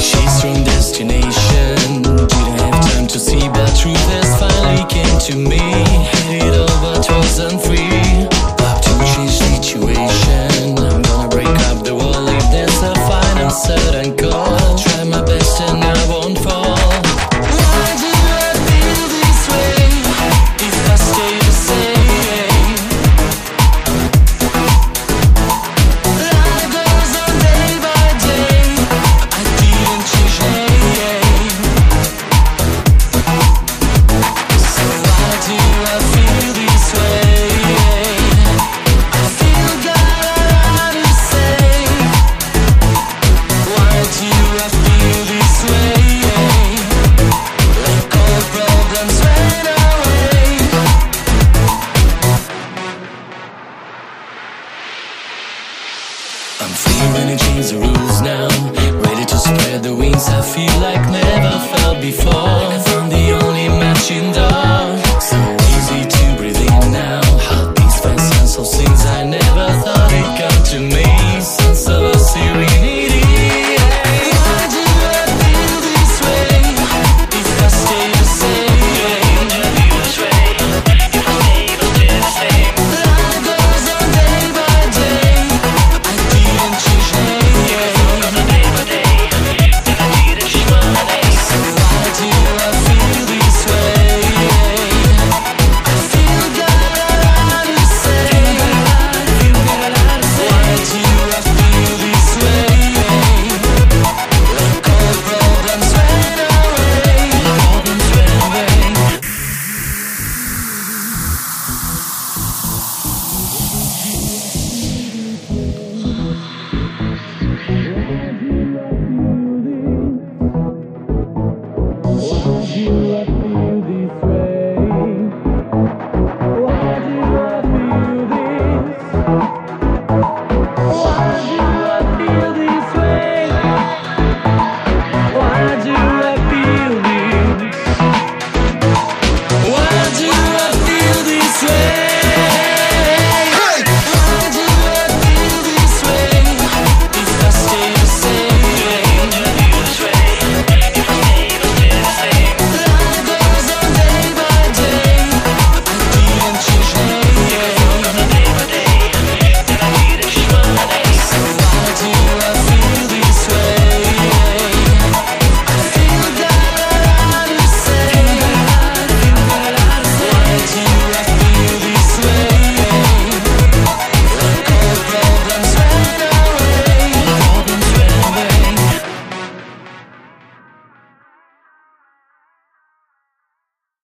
Chased from destination, didn't have time to see, but truth has finally came to me. Had it all but wasn't free. Love to change situation. I'm gonna break up the wall if there's a final certain goal. Try my best and I won't fall. Why did I feel this way? If I stay the same. I'm free when I change the rules now. Ready to spread the wings I feel like never felt before.